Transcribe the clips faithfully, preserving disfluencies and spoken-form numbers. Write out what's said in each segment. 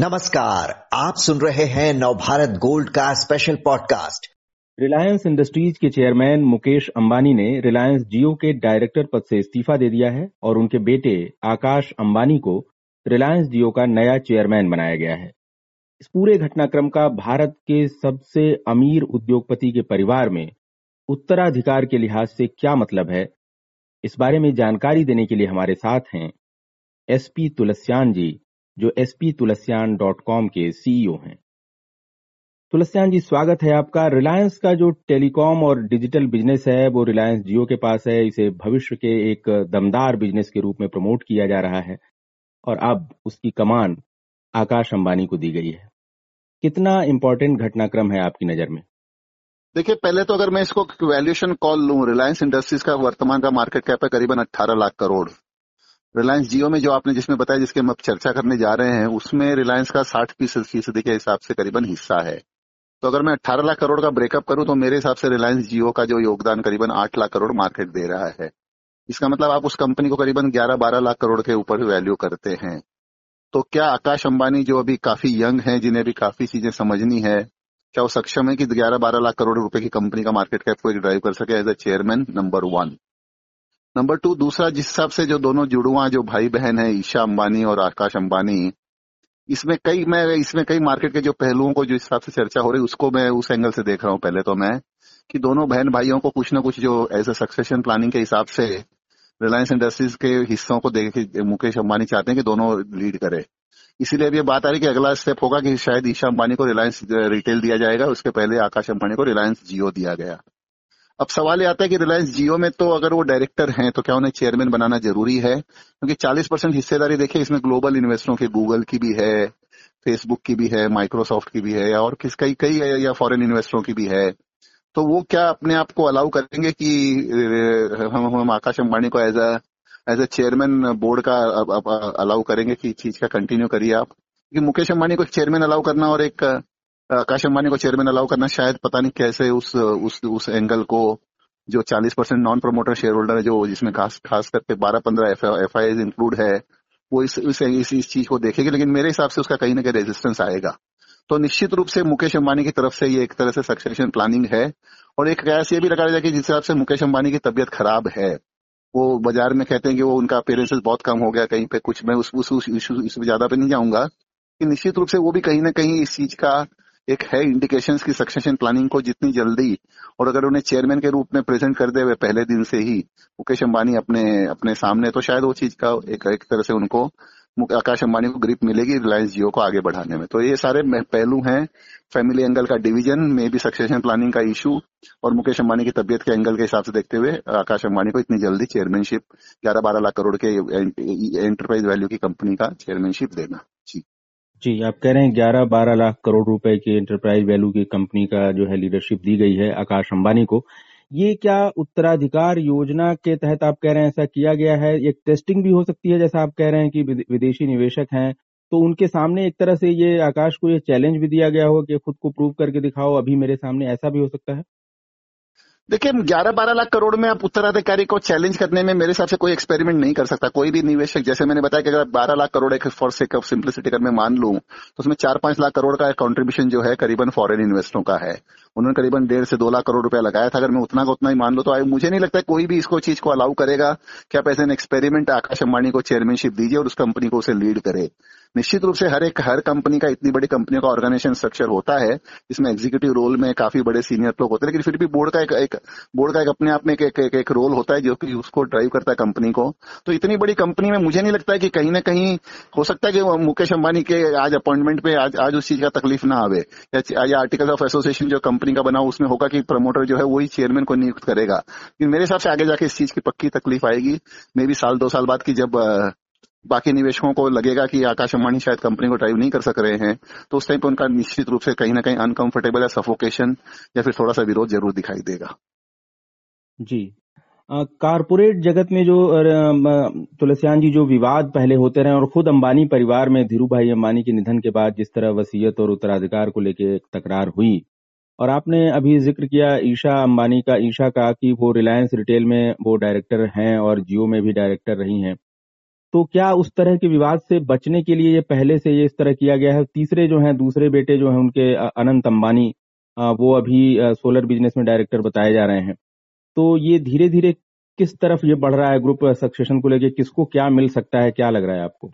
नमस्कार, आप सुन रहे हैं नवभारत गोल्ड का स्पेशल पॉडकास्ट। रिलायंस इंडस्ट्रीज के चेयरमैन मुकेश अंबानी ने रिलायंस जियो के डायरेक्टर पद से इस्तीफा दे दिया है और उनके बेटे आकाश अंबानी को रिलायंस जियो का नया चेयरमैन बनाया गया है। इस पूरे घटनाक्रम का भारत के सबसे अमीर उद्योगपति के परिवार में उत्तराधिकार के लिहाज से क्या मतलब है, इस बारे में जानकारी देने के लिए हमारे साथ हैं एसपी तुलस्यान जी, जो एसपी तुलस्यान डॉट कॉम के सीईओ हैं। तुलस्यान जी, स्वागत है आपका। रिलायंस का जो टेलीकॉम और डिजिटल बिजनेस है वो रिलायंस जियो के पास है, इसे भविष्य के एक दमदार बिजनेस के रूप में प्रमोट किया जा रहा है और अब उसकी कमान आकाश अंबानी को दी गई है। कितना इम्पोर्टेंट घटनाक्रम है आपकी नजर में? देखिए, पहले तो अगर मैं इसको वैल्यूएशन कॉल लूं, रिलायंस इंडस्ट्रीज का वर्तमान का मार्केट कैप है करीबन अठारह लाख करोड़। रिलायंस जियो में जो आपने जिसमें बताया, जिसके हम अब चर्चा करने जा रहे हैं, उसमें रिलायंस का साठ फीसदी के हिसाब से करीबन हिस्सा है। तो अगर मैं अठारह लाख करोड़ का ब्रेकअप करूं तो मेरे हिसाब से रिलायंस जियो का जो योगदान करीबन आठ लाख करोड़ मार्केट दे रहा है। इसका मतलब आप उस कंपनी को करीबन ग्यारह बारह लाख करोड़ के ऊपर वैल्यू करते हैं। तो क्या आकाश अंबानी, जो अभी काफी यंग हैं, जिन्हें भी काफी चीजें समझनी है, क्या वो सक्षम है कि ग्यारह बारह लाख करोड़ रुपए की कंपनी का मार्केट कैप को ड्राइव कर सके as a chairman? Number one. Number two, दूसरा, जिस हिसाब से जो दोनों जुड़वा जो भाई बहन है, ईशा अंबानी और आकाश अंबानी, इसमें कई मैं इसमें कई मार्केट के जो पहलुओं को जो हिसाब से चर्चा हो रही उसको मैं उस एंगल से देख रहा हूँ। पहले तो मैं कि दोनों बहन भाइयों को कुछ ना कुछ जो एज ए सक्सेशन प्लानिंग के हिसाब से रिलायंस इंडस्ट्रीज के हिस्सों को देख के मुकेश अंबानी चाहते हैं कि दोनों लीड करे। इसीलिए अब ये बात आ रही कि अगला स्टेप होगा कि शायद ईशा अंबानी को रिलायंस रिटेल दिया जाएगा, उसके पहले आकाश अंबानी को रिलायंस जियो दिया गया। अब सवाल ये आता है कि रिलायंस जियो में तो अगर वो डायरेक्टर हैं तो क्या उन्हें चेयरमैन बनाना जरूरी है? क्योंकि चालीस परसेंट हिस्सेदारी देखिए इसमें ग्लोबल इन्वेस्टरों की, गूगल की भी है, फेसबुक की भी है, माइक्रोसॉफ्ट की भी है और किस कई कई या फॉरेन इन्वेस्टरों की भी है। तो वो क्या अपने आप को अलाउ करेंगे कि हम हम आकाश अंबानी को as a as a chairman board का अलाउ करेंगे कि चीज का कंटिन्यू करिए आप? क्योंकि मुकेश अंबानी को चेयरमैन अलाउ करना और एक आकाश अंबानी को चेयरमैन अलाउ करना, शायद पता नहीं कैसे उस उस उस एंगल को जो चालीस percent non promoter share holder है, जो जिसमें खास खास करके बारह पंद्रह एफ आई एज इंक्लूड है, वो इस इस इस, इस चीज को देखेगी। लेकिन मेरे हिसाब से उसका कहीं ना कहीं रेजिस्टेंस आएगा। तो निश्चित रूप से मुकेश अंबानी की तरफ से ये एक तरह से सक्सेशन प्लानिंग है और एक कयास ये भी लगाया जाए कि जिस हिसाब से मुकेश अंबानी की तबीयत खराब है, वो बाजार में कहते हैं कि वो उनका अपीयरेंसेस बहुत कम हो गया कहीं पे कुछ। मैं उस इशू इसमें ज्यादा पे नहीं जाऊंगा कि निश्चित रूप से वो भी कहीं ना कहीं इस चीज का एक है इंडिकेशंस की सक्सेशन प्लानिंग को जितनी जल्दी और अगर उन्हें चेयरमैन के रूप में प्रेजेंट कर दे हुए पहले दिन से ही मुकेश अंबानी अपने अपने सामने, तो शायद वो चीज का एक एक तरह से उनको आकाश अंबानी को ग्रिप मिलेगी रिलायंस जियो को आगे बढ़ाने में। तो ये सारे पहलू हैं, फैमिली एंगल का डिवीजन में भी, सक्सेशन प्लानिंग का इशू और मुकेश अंबानी की तबियत के एंगल के हिसाब से देखते हुए आकाश अंबानी को इतनी जल्दी चेयरमैनशिप ग्यारह बारह लाख करोड़ के एंटरप्राइज वैल्यू की कंपनी का चेयरमैनशिप देना। जी जी आप कह रहे हैं ग्यारह बारह लाख करोड़ रुपए की एंटरप्राइज वैल्यू की कंपनी का जो है लीडरशिप दी गई है आकाश अंबानी को। ये क्या उत्तराधिकार योजना के तहत आप कह रहे हैं ऐसा किया गया है? एक टेस्टिंग भी हो सकती है, जैसा आप कह रहे हैं कि विदेशी निवेशक हैं तो उनके सामने एक तरह से ये आकाश को ये चैलेंज भी दिया गया हो कि खुद को प्रूव करके दिखाओ अभी मेरे सामने, ऐसा भी हो सकता है? देखिए, ग्यारह बारह लाख करोड़ में आप उत्तराधिकारी को चैलेंज करने में मेरे हिसाब से कोई एक्सपेरिमेंट नहीं कर सकता। कोई भी निवेशक, जैसे मैंने बताया कि अगर आप बारह लाख करोड़ एक फॉर सेक ऑफ सिंप्लिसिटी अगर मैं मान लूं तो उसमें चार पांच लाख करोड़ का कंट्रीब्यूशन जो है करीबन फॉरेन इन्वेस्टरों का है। उन्होंने करीबन डेढ़ से दो लाख करोड़ रुपया लगाया था। अगर मैं उतना का उतना ही मान लूं तो मुझे नहीं लगता कोई भी इसको चीज को अलाउ करेगा कि आप ऐसे एन एक्सपेरिमेंट आकाश अंबानी को चेयरमैनशिप दीजिए और उस कंपनी को उसे लीड करे। निश्चित रूप से हर एक हर कंपनी का, इतनी बड़ी कंपनियों का ऑर्गेनाइजेशन स्ट्रक्चर होता है जिसमें एग्जीक्यूटिव रोल में काफी बड़े सीनियर लोग होते हैं, लेकिन फिर भी बोर्ड का एक, एक बोर्ड का एक अपने आप में एक, एक, एक, एक रोल होता है जो कि उसको ड्राइव करता है कंपनी को। तो इतनी बड़ी कंपनी में मुझे नहीं लगता है कि कहीं ना कहीं हो सकता है कि मुकेश अंबानी के आज अपॉइंटमेंट पे आज आज उस चीज का तकलीफ ना आवे या, या आर्टिकल ऑफ एसोसिएशन जो कंपनी का बना उसमें होगा कि प्रमोटर जो है वही चेयरमैन को नियुक्त करेगा। लेकिन मेरे हिसाब से आगे जाके इस चीज की पक्की तकलीफ आएगी, मे बी साल दो साल बाद की, जब बाकी निवेशकों को लगेगा कि आकाश अंबानी शायद कंपनी को ड्राइव नहीं कर सक रहे हैं, तो उस टाइम पर उनका निश्चित रूप से कहीं ना कहीं अनकंफर्टेबल या सफोकेशन या फिर थोड़ा सा विरोध जरूर दिखाई देगा। जी, कॉर्पोरेट जगत में जो तुलस्यान जी जो विवाद पहले होते रहे और खुद अंबानी परिवार में धीरूभाई अंबानी के निधन के बाद जिस तरह वसीयत और उत्तराधिकार को लेकर तकरार हुई, और आपने अभी जिक्र किया ईशा अंबानी का, ईशा का कि वो रिलायंस रिटेल में वो डायरेक्टर हैं और जियो में भी डायरेक्टर रही हैं, तो क्या उस तरह के विवाद से बचने के लिए ये पहले से ये इस तरह किया गया है। तीसरे जो हैं दूसरे बेटे जो हैं उनके अनंत अंबानी, वो अभी सोलर बिजनेस में डायरेक्टर बताए जा रहे हैं। तो ये धीरे धीरे किस तरफ ये बढ़ रहा है ग्रुप सक्सेशन को लेके, किसको क्या मिल सकता है, क्या लग रहा है आपको?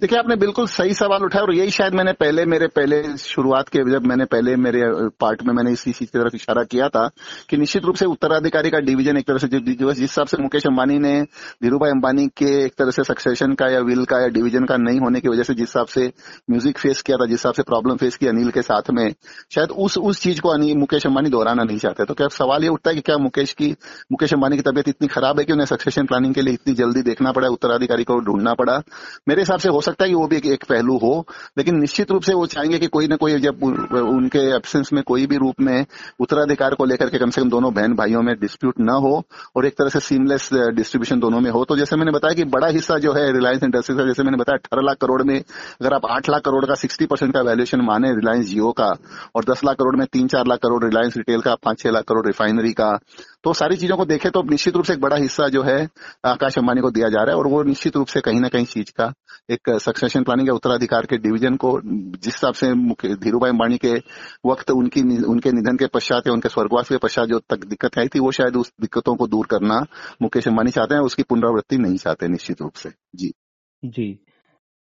देखिए, आपने बिल्कुल सही सवाल उठाया और यही शायद मैंने पहले मेरे पहले शुरुआत के जब मैंने पहले मेरे पार्ट में मैंने इसी चीज की तरफ इशारा किया था कि निश्चित रूप से उत्तराधिकारी का डिवीजन एक तरह से जिस हिसाब से मुकेश अंबानी ने धीरूभाई अंबानी के एक तरह से सक्सेशन का या विल का या डिवीजन का नहीं होने की वजह से जिस हिसाब से म्यूजिक फेस किया था, जिस हिसाब से प्रॉब्लम फेस की अनिल के साथ में, शायद उस उस चीज को मुकेश अंबानी दोहराना नहीं चाहते। तो क्या सवाल ये उठता है कि क्या मुकेश की मुकेश अंबानी की तबियत इतनी खराब है कि उन्हें सक्सेशन प्लानिंग के लिए इतनी जल्दी देखना पड़ा, उत्तराधिकारी को ढूंढना पड़ा? मेरे हिसाब से सकता है कि वो भी एक, एक पहलू हो, लेकिन निश्चित रूप से वो चाहेंगे कि कोई ना कोई जब उन, उनके एब्सेंस में कोई भी रूप में उत्तराधिकार को लेकर के कम से कम दोनों बहन भाइयों में डिस्प्यूट ना हो और एक तरह से सीमलेस डिस्ट्रीब्यूशन दोनों में हो। तो जैसे मैंने बताया कि बड़ा हिस्सा जो है रिलायंस इंडस्ट्रीज का, जैसे मैंने बताया अठारह लाख करोड़ में अगर आप आठ लाख करोड़ का सिक्सटी परसेंट का वैल्यूएशन माने रिलायंस जियो का और दस लाख करोड़ में तीन चार लाख करोड़ रिलायंस रिटेल का, पांच छह लाख करोड़ रिफाइनरी का, तो सारी चीजों को देखें तो निश्चित रूप से एक बड़ा हिस्सा जो है आकाश अंबानी को दिया जा रहा है और वो निश्चित रूप से कहीं ना कहीं चीज का एक सक्सेशन प्लानिंग या उत्तराधिकार के डिवीजन को जिस हिसाब से धीरूभाई अंबानी के वक्त उनकी उनके निधन के पश्चात या उनके स्वर्गवास के पश्चात जो तक दिक्कत आई थी, वो शायद उस दिक्कतों को दूर करना मुकेश अंबानी चाहते हैं, उसकी पुनरावृत्ति नहीं चाहते निश्चित रूप से। जी जी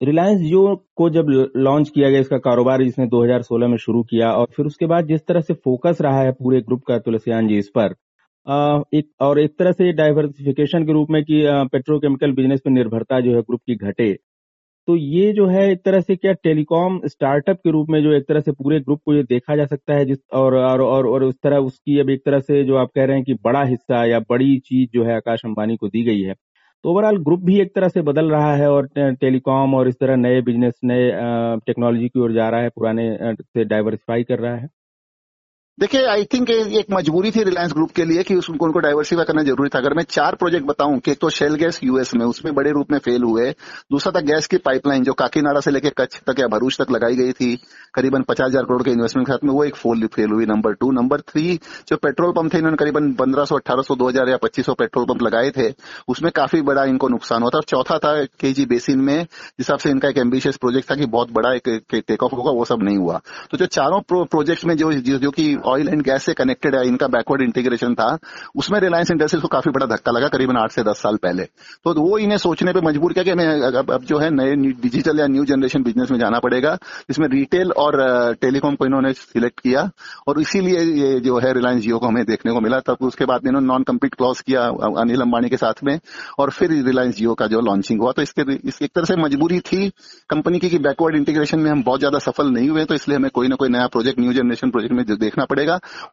रिलायंस जियो को जब लॉन्च किया गया, इसका कारोबार जिसने दो हज़ार सोलह में शुरू किया और फिर उसके बाद जिस तरह से फोकस रहा है पूरे ग्रुप का तुलस्यान जी इस पर, आ, एक और एक तरह से डाइवर्सिफिकेशन के रूप में कि पेट्रोकेमिकल बिजनेस पर निर्भरता जो है ग्रुप की घटे, तो ये जो है एक तरह से क्या टेलीकॉम स्टार्टअप के रूप में जो एक तरह से पूरे ग्रुप को ये देखा जा सकता है जिस और और और, और उस तरह उसकी अब एक तरह से जो आप कह रहे हैं कि बड़ा हिस्सा या बड़ी चीज जो है आकाश अंबानी को दी गई है, तो ओवरऑल ग्रुप भी एक तरह से बदल रहा है और टेलीकॉम और इस तरह नए बिजनेस नए टेक्नोलॉजी की ओर जा रहा है, पुराने से डाइवर्सिफाई कर रहा है। देखिए, आई थिंक एक मजबूरी थी रिलायंस ग्रुप के लिए कि उसको उनको डाइवर्सिफाई करना जरूरी था। अगर मैं चार प्रोजेक्ट बताऊं कि एक तो शेल गैस यूएस में, उसमें बड़े रूप में फेल हुए। दूसरा था गैस की पाइपलाइन जो काकीनाडा से लेकर कच्छ तक या भरूच तक लगाई गई थी करीबन पचास हजार करोड़ के इन्वेस्टमेंट के साथ में, वो एक फोल फेल हुई। नंबर टू नंबर थ्री जो पेट्रोल पंप थे, इन्होंने करीबन पंद्रह सौ अठारह सौ दो हजार या पच्चीस सौ पेट्रोल पंप लगाए थे, उसमें काफी बड़ा इनको नुकसान हुआ था। और चौथा था केजी बेसिन में, हिसाब से इनका एक एम्बिशियस प्रोजेक्ट था कि बहुत बड़ा एक टेक ऑफ होगा, वो सब नहीं हुआ। तो जो चारों प्रोजेक्ट में जो जो की ऑयल एंड गैस से कनेक्टेड है, इनका बैकवर्ड इंटीग्रेशन था, उसमें रिलायंस इंडस्ट्रीज को काफी बड़ा धक्का लगा करीबन आठ से दस साल पहले। तो वो इन्हें सोचने पे मजबूर किया कि हमें अब जो है नए डिजिटल या न्यू जनरेशन बिजनेस में जाना पड़ेगा, जिसमें रिटेल और टेलीकॉम को इन्होंने सिलेक्ट किया और इसीलिए ये जो है रिलायंस जियो को हमें देखने को मिला। तब उसके बाद इन्होंने नॉन कम्पीट क्लॉज किया अनिल अंबानी के साथ में और फिर रिलायंस जियो का जो लॉन्चिंग हुआ। तो इसके एक तरह से मजबूरी थी कंपनी की कि बैकवर्ड इंटीग्रेशन में हम बहुत ज्यादा सफल नहीं हुए, तो इसलिए हमें कोई ना कोई नया प्रोजेक्ट न्यू जनरेशन प्रोजेक्ट में देखना पड़ेगा।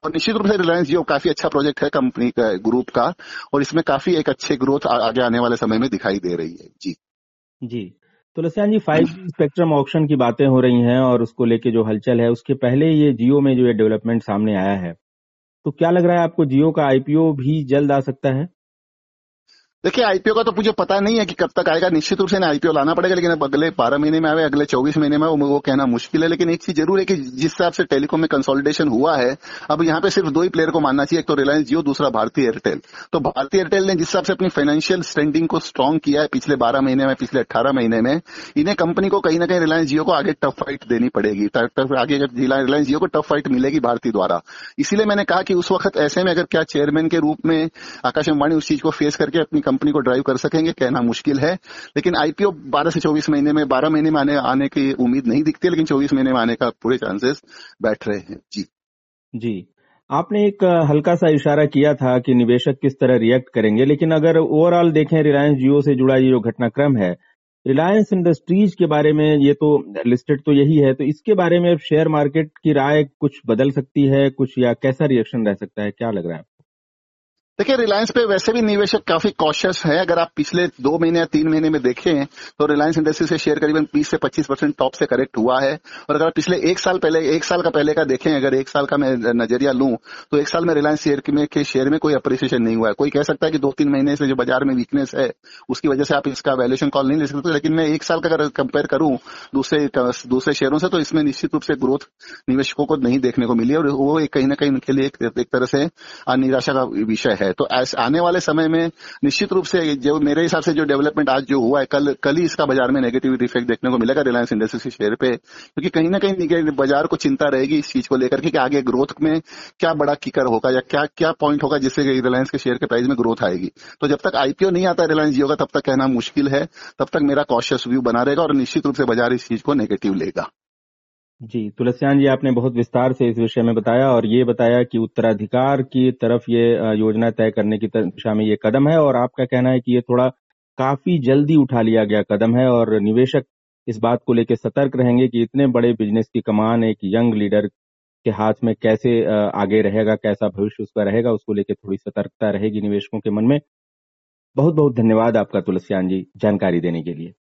और निश्चित रूप से रिलायंस जियो काफी अच्छा प्रोजेक्ट है कंपनी का, ग्रुप का, और इसमें काफी एक अच्छे ग्रोथ आगे आने वाले समय में दिखाई दे रही है। जी जी Tulsyan ji, five G spectrum option की बातें हो रही हैं और उसको लेके जो हलचल है, उसके पहले ये जियो में जो ये डेवलपमेंट सामने आया है, तो क्या लग रहा है आपको जियो का आईपीओ भी जल्द आ सकता है? देखिए, आईपीओ का तो मुझे पता नहीं है कि कब तक आएगा, निश्चित रूप से ना आईपीओ लाना पड़ेगा, लेकिन अब अगले बारह महीने में आवे, अगले चौबीस महीने में वो कहना मुश्किल है। लेकिन एक चीज जरूर है कि जिस हिसाब से टेलीकॉम में कंसोलिडेशन हुआ है, अब यहाँ पे सिर्फ दो ही प्लेयर को मानना चाहिए, एक तो रिलायंस जियो, दूसरा भारतीय एयरटेल। तो भारतीय एयरटेल ने जिस हिसाब से अपनी फाइनेंशियल स्टैंडिंग को स्ट्रांग किया है पिछले बारह महीने में, पिछले अट्ठारह महीने में, इन्हें कंपनी को कहीं ना कहीं रिलायंस जियो को आगे टफ फाइट देनी पड़ेगी। आगे रिलायंस जियो को टफ फाइट मिलेगी भारतीय द्वारा। इसीलिए मैंने कहा कि उस वक्त ऐसे में अगर क्या चेयरमैन के रूप में आकाश अंबानी उस चीज को फेस करके अपनी कंपनी को ड्राइव कर सकेंगे, कहना मुश्किल है। लेकिन आईपीओ बारह से चौबीस महीने में, बारह महीने में आने, आने की उम्मीद नहीं दिखती, लेकिन चौबीस महीने में आने का पूरे चांसेस बैठ रहे हैं। जी जी आपने एक हल्का सा इशारा किया था कि निवेशक किस तरह रिएक्ट करेंगे, लेकिन अगर ओवरऑल देखें रिलायंस जियो से जुड़ा ये जो घटनाक्रम है, रिलायंस इंडस्ट्रीज के बारे में, ये तो लिस्टेड तो यही है, तो इसके बारे में शेयर मार्केट की राय कुछ बदल सकती है कुछ, या कैसा रिएक्शन रह सकता है, क्या लग रहा है? देखिए, रिलायंस पे वैसे भी निवेशक काफी कॉशियस है। अगर आप पिछले दो महीने या तीन महीने में देखें तो रिलायंस इंडस्ट्रीज से शेयर करीबन बीस से पच्चीस परसेंट टॉप से करेक्ट हुआ है। और अगर पिछले एक साल पहले एक साल का पहले का देखें, अगर एक साल का मैं नजरिया लूं तो एक साल में रिलायंस शेयर के शेयर में कोई अप्रिसिएशन नहीं हुआ है। कोई कह सकता है कि दो तीन महीने से जो बाजार में वीकनेस है उसकी वजह से आप इसका वैल्यूएशन कॉल नहीं ले सकते, लेकिन मैं एक साल का अगर कंपेयर करूं दूसरे दूसरे शेयरों से तो इसमें निश्चित रूप से ग्रोथ निवेशकों को नहीं देखने को मिली और वो कहीं ना कहीं उनके लिए एक तरह से निराशा का विषय है। है। तो आने वाले समय में निश्चित रूप से जो मेरे हिसाब से जो डेवलपमेंट आज जो हुआ है, कल कल ही इसका बाजार में नेगेटिव इफेक्ट देखने को मिलेगा रिलायंस इंडस्ट्रीज के शेयर पे, क्योंकि कहीं ना कहीं बाजार को चिंता रहेगी इस चीज को लेकर कि आगे ग्रोथ में क्या बड़ा किकर होगा या क्या क्या पॉइंट होगा जिससे रिलायंस के शेयर के प्राइस में ग्रोथ आएगी। तो जब तक आईपीओ नहीं आता रिलायंस जियो का तब तक कहना मुश्किल है, तब तक मेरा कॉशियस व्यू बना रहेगा और निश्चित रूप से बाजार इस चीज को नेगेटिव लेगा। जी तुलस्यान जी, आपने बहुत विस्तार से इस विषय में बताया और ये बताया कि उत्तराधिकार की तरफ ये योजना तय करने की दिशा में ये कदम है और आपका कहना है कि ये थोड़ा काफी जल्दी उठा लिया गया कदम है और निवेशक इस बात को लेकर सतर्क रहेंगे कि इतने बड़े बिजनेस की कमान एक यंग लीडर के हाथ में कैसे आगे रहेगा, कैसा भविष्य उसका रहेगा, उसको लेकर थोड़ी सतर्कता रहेगी निवेशकों के मन में। बहुत बहुत धन्यवाद आपका तुलस्यान जी जानकारी देने के लिए।